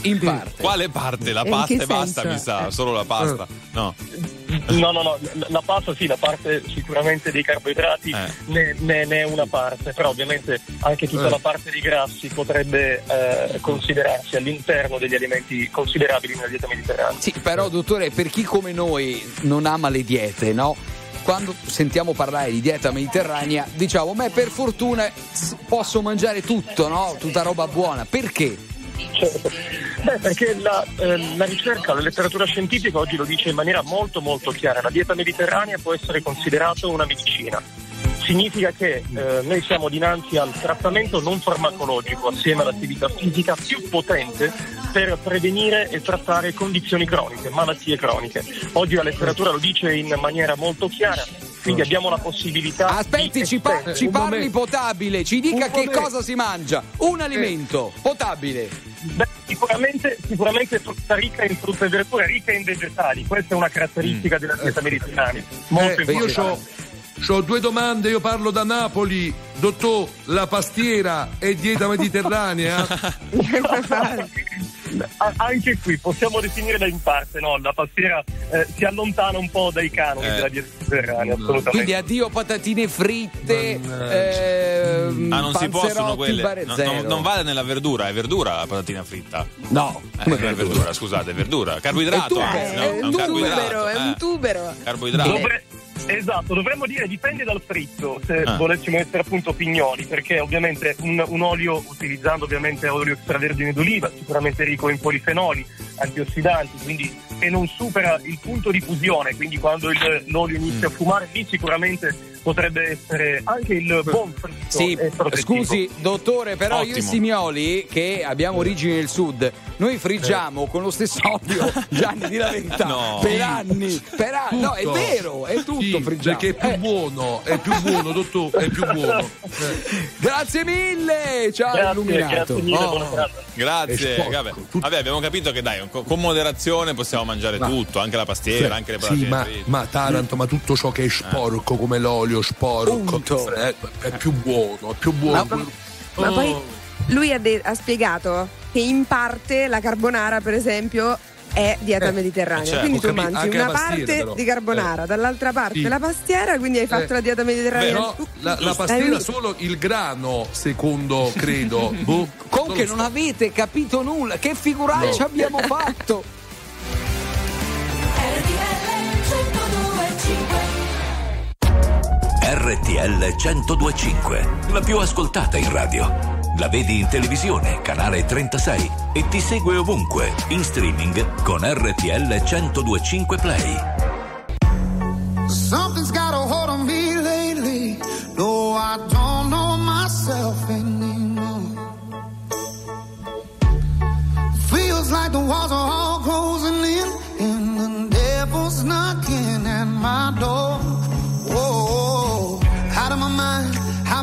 In parte. Quale parte? La pasta e basta, mi sa, solo la pasta. No. No, la pasta sì, la parte sicuramente dei carboidrati ne è una parte, però ovviamente anche tutta la parte di grassi potrebbe considerarsi all'interno degli alimenti considerabili nella dieta mediterranea. Sì, però dottore, per chi come noi non ama le diete, no? Quando sentiamo parlare di dieta mediterranea diciamo, ma per fortuna posso mangiare tutto, no? Tutta roba buona. Perché? Certo. Beh, perché la ricerca, la letteratura scientifica oggi lo dice in maniera molto molto chiara: la dieta mediterranea può essere considerata una medicina. Significa che noi siamo dinanzi al trattamento non farmacologico assieme all'attività fisica più potente per prevenire e trattare condizioni croniche, malattie croniche. Oggi la letteratura lo dice in maniera molto chiara, quindi abbiamo la possibilità. Aspetti, ci parli potabile, ci dica che cosa si mangia. Un alimento potabile. Beh, sicuramente frutta ricca in frutta e verdura, ricca in vegetali. Questa è una caratteristica della dieta mediterranea. Molto importante. C'ho due domande, io parlo da Napoli. Dottor, la pastiera è dieta mediterranea? Anche qui possiamo definirla in parte, no? La pastiera si allontana un po' dai canoni della dieta mediterranea, assolutamente. Quindi addio patatine fritte, non si possono quelle. Non vale nella verdura, è verdura la patatina fritta. No, verdura, scusate, verdura, carboidrato. È un tubero, è un tubero. Carboidrato. Esatto, dovremmo dire dipende dal fritto, se volessimo essere appunto pignoli, perché ovviamente un olio, utilizzando ovviamente olio extravergine d'oliva, sicuramente ricco in polifenoli, antiossidanti, quindi che non supera il punto di fusione, quindi quando l'olio inizia a fumare, lì sicuramente potrebbe essere anche il buon fritto. Sì, scusi dottore, però ottimo. Io e Simioli, che abbiamo origini del sud, noi friggiamo con lo stesso olio, Gianni, di la verità, per anni. No, è vero, è tutto. Sì, friggiamo. Perché è più buono, dottore, è più buono. Grazie mille, ciao, grazie, illuminato. Grazie mille, grazie. Vabbè, abbiamo capito che dai, con moderazione possiamo mangiare tutto, anche la pastiera, anche le patatine. Sì, ma Taranto, ma tutto ciò che è sporco, come l'olio sporco, è più buono, Ma poi lui ha spiegato che in parte la carbonara, per esempio, è dieta mediterranea, quindi tu mangi una parte però di carbonara, dall'altra parte la pastiera, quindi hai fatto la dieta mediterranea. Però la pastiera solo il grano, secondo, credo. Comunque non avete capito nulla, che figuraccia abbiamo fatto. RTL 1025, la più ascoltata in radio. La vedi in televisione, canale 36, e ti segue ovunque, in streaming con RTL 1025 Play. Something's got a hold on me lately, though I don't know myself anymore. like the walls are all closing in, and the devil's knocking at my door. Whoa, out of my mind. How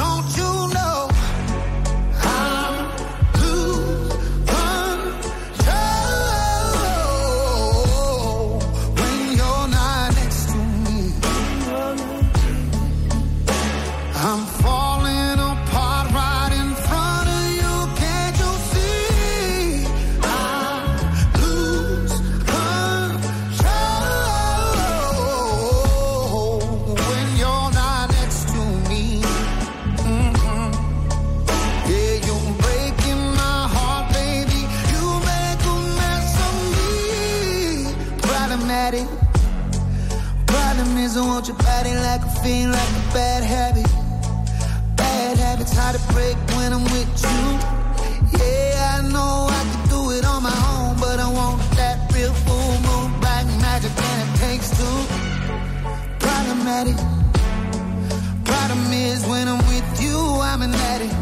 Don't you know? I want your body like a fiend, like a bad habit. Bad habits hard to break when I'm with you. Yeah, I know I can do it on my own, but I want that real full moon, black magic, and it takes two. Problematic. Problem is when I'm with you, I'm an addict,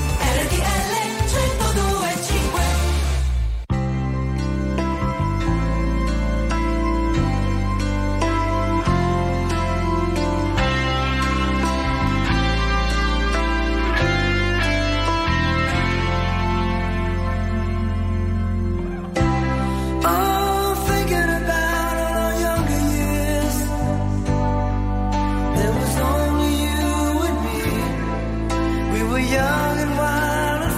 RTL 102.5. There was only you and me. We were young and wild.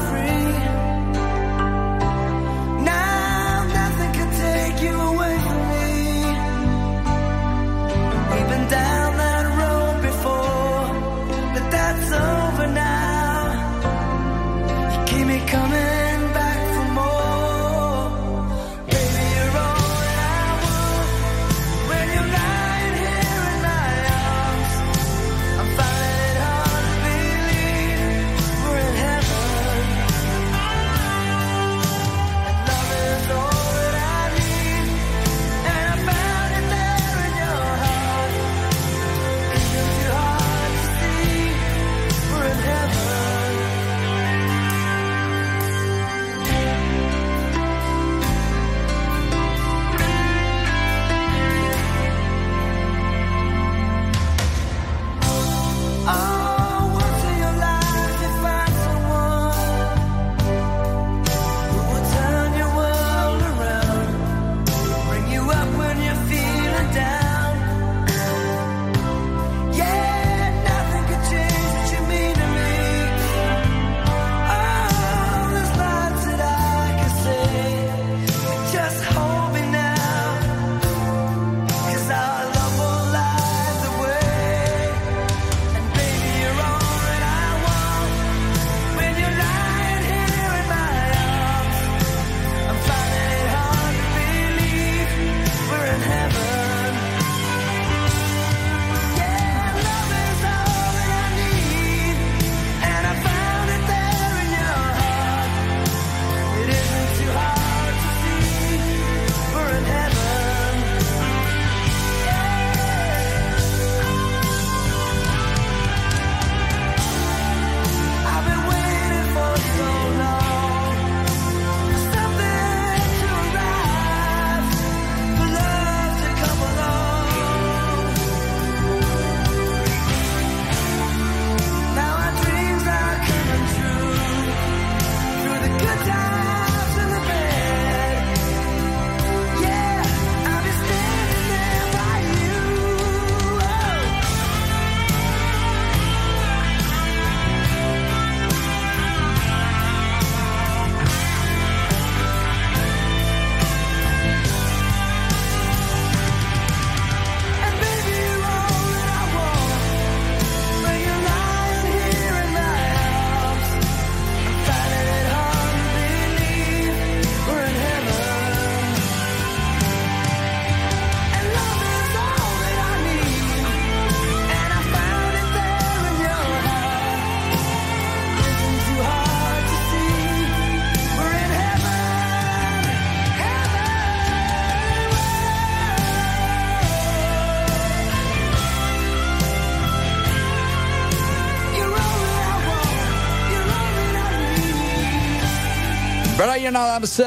Brian Adams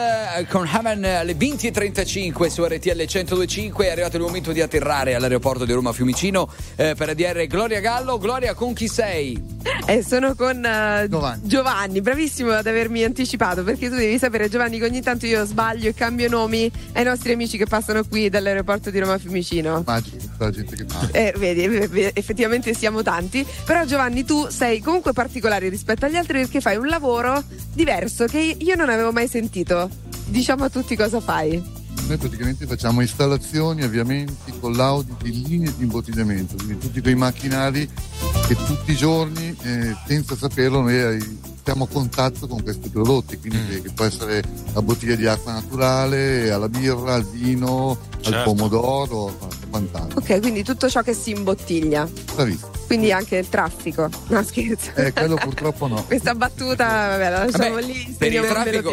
con Haman alle 20:35 su RTL 102.5. È arrivato il momento di atterrare all'aeroporto di Roma Fiumicino per ADR Gloria Gallo. Gloria, con chi sei? Sono con Giovanni. Bravissimo ad avermi anticipato, perché tu devi sapere, Giovanni, che ogni tanto io sbaglio e cambio nomi ai nostri amici che passano qui dall'aeroporto di Roma Fiumicino. Immagino la gente che parla. Vedi, effettivamente siamo tanti. Però Giovanni, tu sei comunque particolare rispetto agli altri, perché fai un lavoro diverso che io non avevo mai sentito. Diciamo a tutti cosa fai. Noi praticamente facciamo installazioni, avviamenti, collaudi di linee di imbottigliamento, quindi tutti quei macchinari che tutti i giorni, senza saperlo, noi siamo a contatto con questi prodotti, quindi che può essere la bottiglia di acqua naturale, alla birra, al vino, certo, al pomodoro, quant'altro. Ok, quindi tutto ciò che si imbottiglia. Bravissimo. Quindi anche il traffico. No, scherzo. Quello purtroppo no. Questa battuta, vabbè, la lasciamo lì. Per il traffico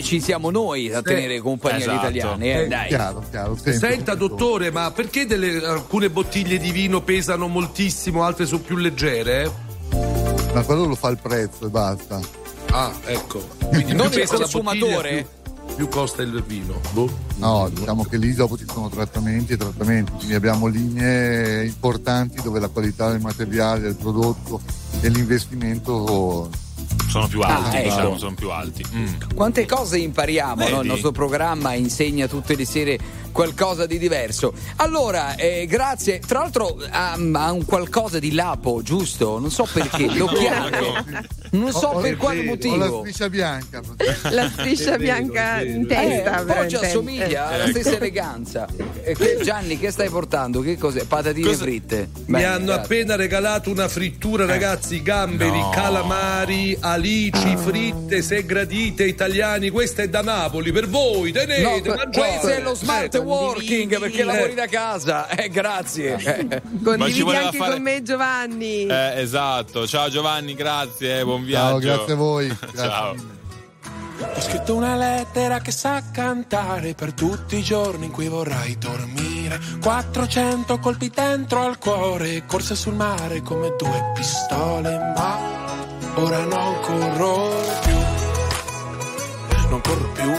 ci siamo noi a tenere compagnia, esatto, agli italiani. Dai. Chiaro, senta, dottore, ma perché alcune bottiglie di vino pesano moltissimo, altre sono più leggere? Ma quello lo fa il prezzo e basta. Ah, ecco. Quindi non il consumatore? Più costa il vino. No, diciamo che lì dopo ci sono trattamenti, quindi abbiamo linee importanti dove la qualità del materiale, del prodotto e l'investimento sono più alti, diciamo, sono più alti. Quante cose impariamo, no? Il nostro programma insegna tutte le sere qualcosa di diverso. Allora, grazie. Tra l'altro ha un qualcosa di Lapo, giusto? Non so perché, non so per quale motivo. La striscia bianca. La striscia bianca in testa. Un po' ci assomiglia alla stessa eleganza. Gianni, che stai portando? Che cos'è? Patatine fritte. Mi hanno appena regalato una frittura, ragazzi, gamberi, calamari, alici fritte, se gradite, italiani. Questa è da Napoli, per voi, tenete, mangiate. Questo è lo smart working, perché lavori da casa. Grazie. Condividi anche con me, Giovanni. Esatto. Ciao Giovanni, grazie, buon viaggio. Ciao, grazie a voi. Grazie. Ciao. Ho scritto una lettera che sa cantare per tutti i giorni in cui vorrai dormire. 400 colpi dentro al cuore, corse sul mare come 2 pistole, ma ora non corro più. Non corro più.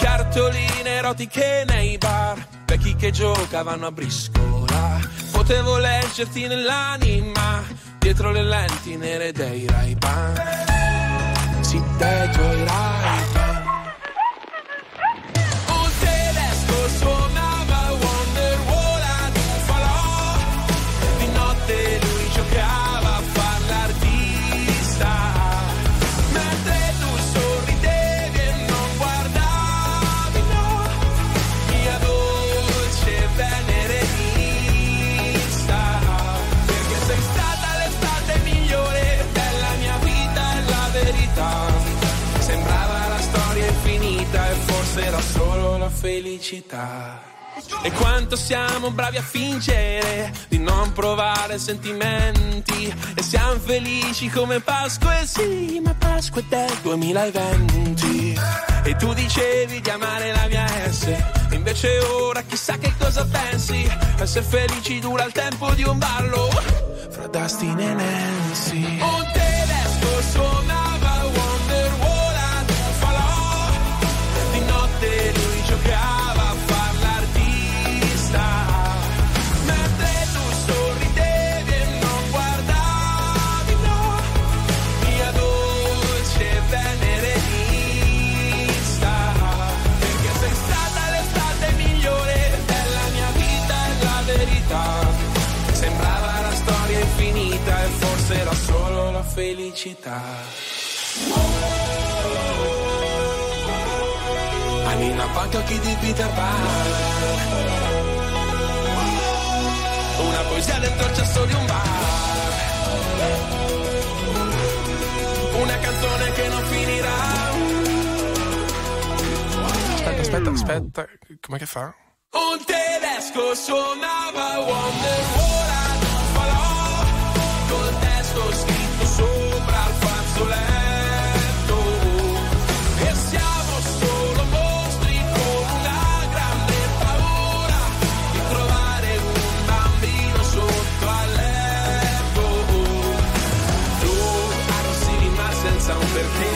Cartoline erotiche nei bar, vecchi che giocavano a briscola. Potevo leggerti nell'anima, dietro le lenti nere dei Ray-Ban. Sì, dietro i Ray-Ban. Un tedesco suonava Wonder Woman, un falò. Di notte lui giocava a far l'artista. Sembrava la storia infinita e forse era solo la felicità. E quanto siamo bravi a fingere di non provare sentimenti, e siamo felici come Pasqua, e sì, ma Pasqua è del 2020. E tu dicevi di amare la mia S, invece ora chissà che cosa pensi. Essere felici dura il tempo di un ballo fra Dustin e Nancy. Un tedesco suonava e lui giocava a far l'artista, mentre tu sorridevi e non guardavi, no, mia dolce venerista, perché sei stata l'estate migliore della mia vita e la verità, sembrava la storia infinita e forse era solo la felicità. Anina banca chi di Peter Pan, una poesia dentro il cesso di un bar, una canzone che non finirà. Aspetta, com'è che fa? Un tedesco suonava Wonder Woman, un falò, col testo scritto sopra il fazzoletto, e siamo solo perché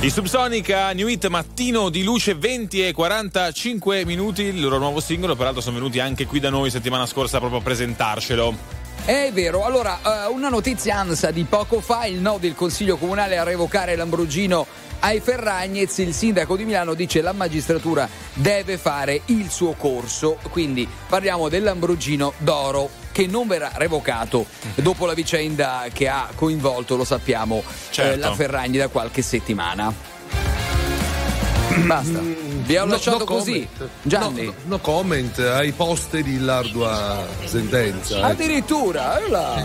I Subsonica, New Hit, Mattino di Luce, 20:45, il loro nuovo singolo. Peraltro sono venuti anche qui da noi settimana scorsa proprio a presentarcelo. È vero, allora una notizia ANSA di poco fa, il no del Consiglio Comunale a revocare l'Ambrogino ai Ferragnez, il sindaco di Milano dice la magistratura deve fare il suo corso, quindi parliamo dell'Ambrogino d'oro che non verrà revocato dopo la vicenda che ha coinvolto, lo sappiamo, certo, la Ferragni da qualche settimana. Basta. Vi ho lasciato no così, comment. Gianni. No comment ai posteri la tua sentenza. Addirittura, là.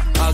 I'll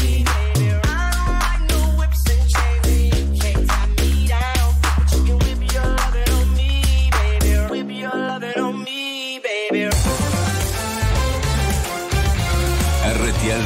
I don't like no whips and chains, and you can't tie me down. But you can whip your lovin' on me, baby. Whip your lovin' on me, baby. RTL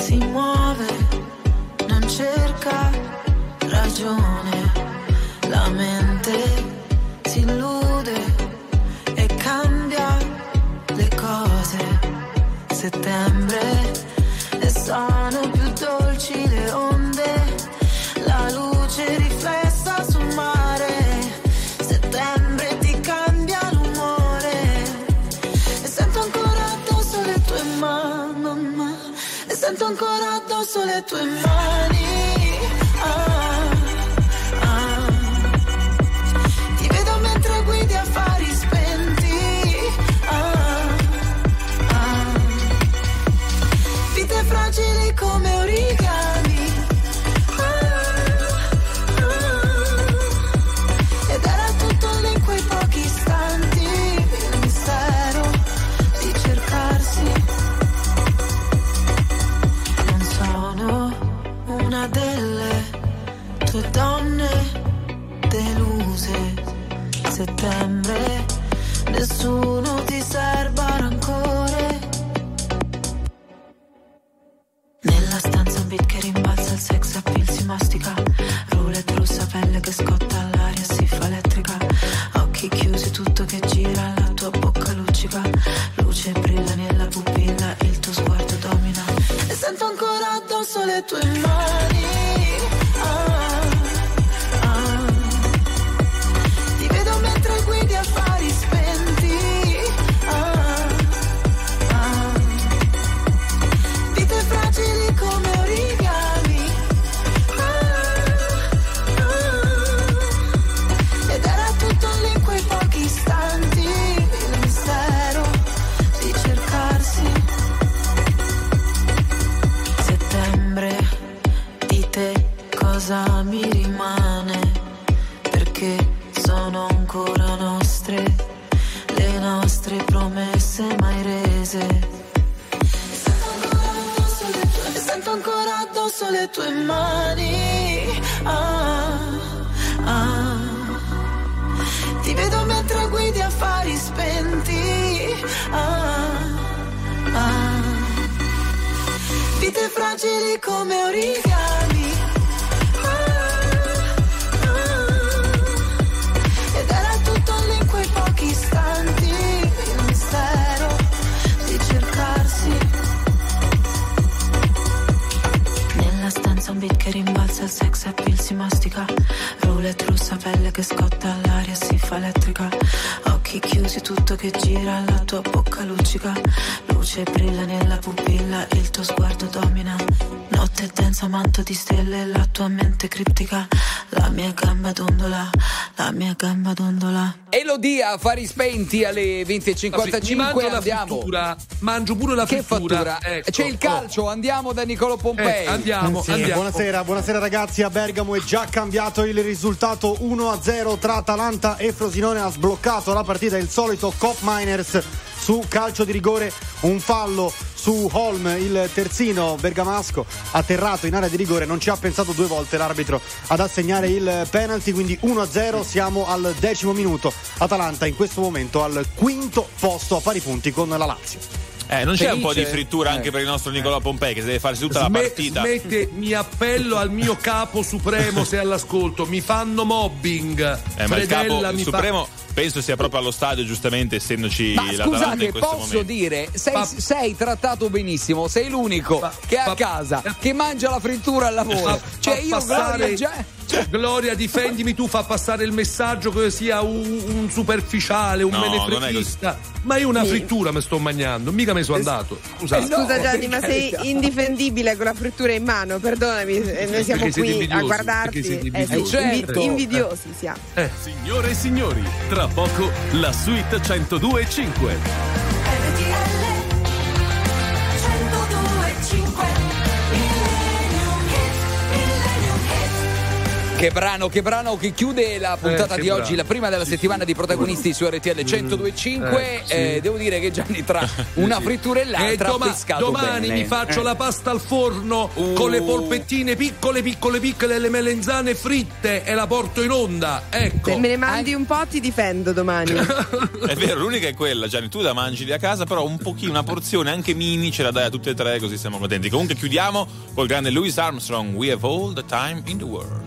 si muove, non cerca ragione, la mente si illude e cambia le cose. Settembre e sono più dolci le onde, la luce riflessa sul mare. Settembre ti cambia l'umore e sento ancora addosso le tue mani, mamma. E sento ancora addosso le tue mani. Come origami, ed era tutto lì in quei pochi istanti, il mistero di cercarsi. Non sono una delle tue donne deluse. Settembre, nessuno ti serva rancore. Nella stanza un beat che rimbalza, il sex appeal si mastica. Roulette russa, pelle che scotta, l'aria si fa elettrica. Occhi chiusi, tutto che gira, la tua bocca luccica. Luce brilla nella pupilla, il tuo sguardo domina. E sento ancora addosso le tue mani. Ti vedo mentre guidi affari spenti. Come origami, ed era tutto lì in quei pochi istanti, il mistero di cercarsi. Settembre, di te cosa mi rimane, perché sono ancora nostre, le nostre promesse mai rese. Sento ancora addosso le tue mani, ti vedo mentre guidi affari spenti, vite fragili come origami. Ed era tutto lì in quei pochi istanti, il mistero di cercarsi. Nella stanza un beat che rimbalza, il sex appeal si mastica. Roulette russa, pelle che scotta, l'aria si fa elettrica. Occhi chiusi, tutto che gira, la tua bocca luccica. Luce brilla nella pupilla, il tuo sguardo domina. Notte densa, manto di stelle, la tua mente criptica. La mia gamba dondola, la mia gamba dondola. Elodia, Fari Spenti alle 20.55. Mangio andiamo. Frittura, mangio pure la frittura. Ecco. C'è il calcio, andiamo da Niccolò Pompei. Andiamo, sì, andiamo. Buonasera ragazzi, a Bergamo è già cambiato il risultato 1-0 tra Atalanta e Frosinone. Ha sbloccato la partita il solito Cop Miners su calcio di rigore, un fallo su Holm, il terzino bergamasco, atterrato in area di rigore, non ci ha pensato due volte l'arbitro ad assegnare il penalty, quindi 1-0, siamo al 10° minuto. Atalanta in questo momento al 5° posto a pari punti con la Lazio. Non c'è un po' di frittura anche per il nostro Niccolò Pompei che deve farsi tutta la partita? Mi appello al mio capo supremo se all'ascolto, mi fanno mobbing. Ma il capo supremo penso sia proprio allo stadio, giustamente, essendoci ma la Atalanta in questo momento. Scusate, posso dire, sei trattato benissimo, sei l'unico che è a casa, che mangia la frittura al lavoro. Gloria, difendimi tu, fa passare il messaggio che sia un superficiale, un menefreghista. Ma io una frittura mi sto mangiando, mica me sono andato. Scusa Gianni, ma sei indifendibile con la frittura in mano, perdonami, noi siamo qui a guardarti, certo. Invidiosi siamo. Signore e signori, tra poco la suite 102.5. Che brano che chiude la puntata di oggi, la prima della settimana di Protagonisti su RTL 102.5. Devo dire che Gianni tra una frittura e l'altra ha pescato domani bene. Mi faccio la pasta al forno con le polpettine piccole, le melanzane fritte e la porto in onda. Ecco. Se me ne mandi un po' ti difendo domani. È vero, l'unica è quella, Gianni, tu la mangi lì a casa, però un pochino, una porzione anche mini ce la dai a tutte e tre, così siamo contenti. Comunque chiudiamo col grande Louis Armstrong, We Have All the Time in the World.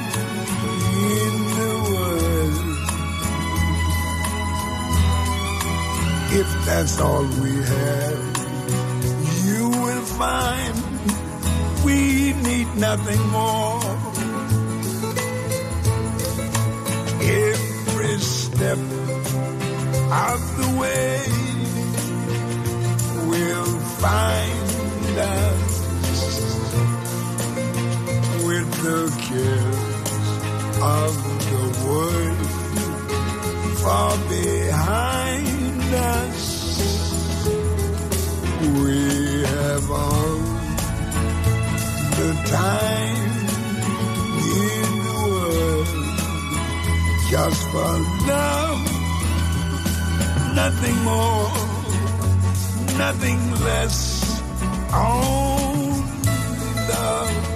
in the world. If that's all we have, you will find we need nothing more. Every step of the way will find us with the cares of the world far behind us. We have all the time in the world, just for love, nothing more, nothing less, only love.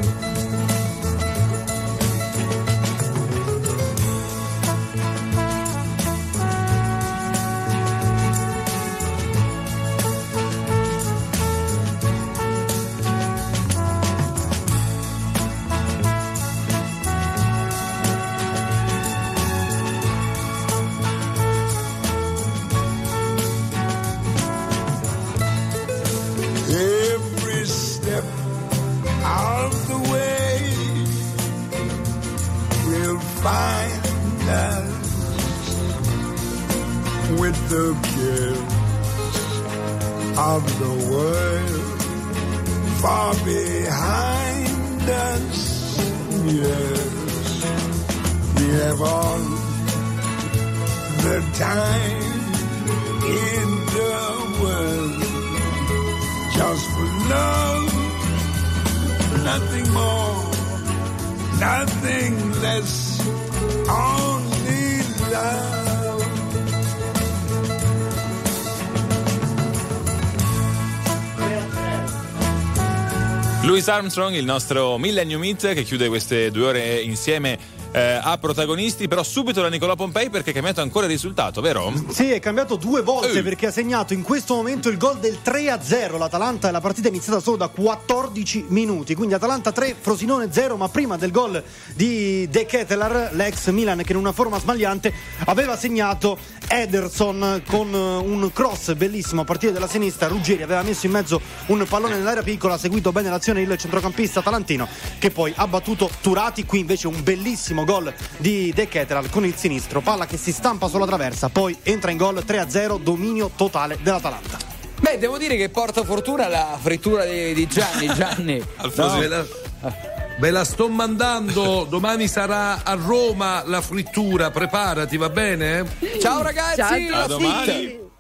The cares of the world far behind us. Yes, we have all the time in the world, just for love, nothing more, nothing less, only love. Louis Armstrong, il nostro Millennium Hit, che chiude queste 2 ore insieme a protagonisti. Però subito da Nicola Pompei, perché è cambiato ancora il risultato, vero? Sì, è cambiato 2 volte. Perché ha segnato in questo momento il gol del 3-0 l'Atalanta. La partita è iniziata solo da 14 minuti, quindi Atalanta 3, Frosinone 0. Ma prima del gol di De Ketelaere, l'ex Milan, che in una forma smagliante aveva segnato Ederson con un cross bellissimo a partire dalla sinistra. Ruggeri aveva messo in mezzo un pallone nell'area piccola, ha seguito bene l'azione il centrocampista atalantino, che poi ha battuto Turati. Qui invece un bellissimo gol di De Ketelaere con il sinistro, palla che si stampa sulla traversa, poi entra in gol. 3-0, dominio totale dell'Atalanta. Beh, devo dire che porta fortuna la frittura di Gianni. No. Ve la sto mandando, domani sarà a Roma la frittura, preparati, va bene? Ciao ragazzi, ciao, a domani.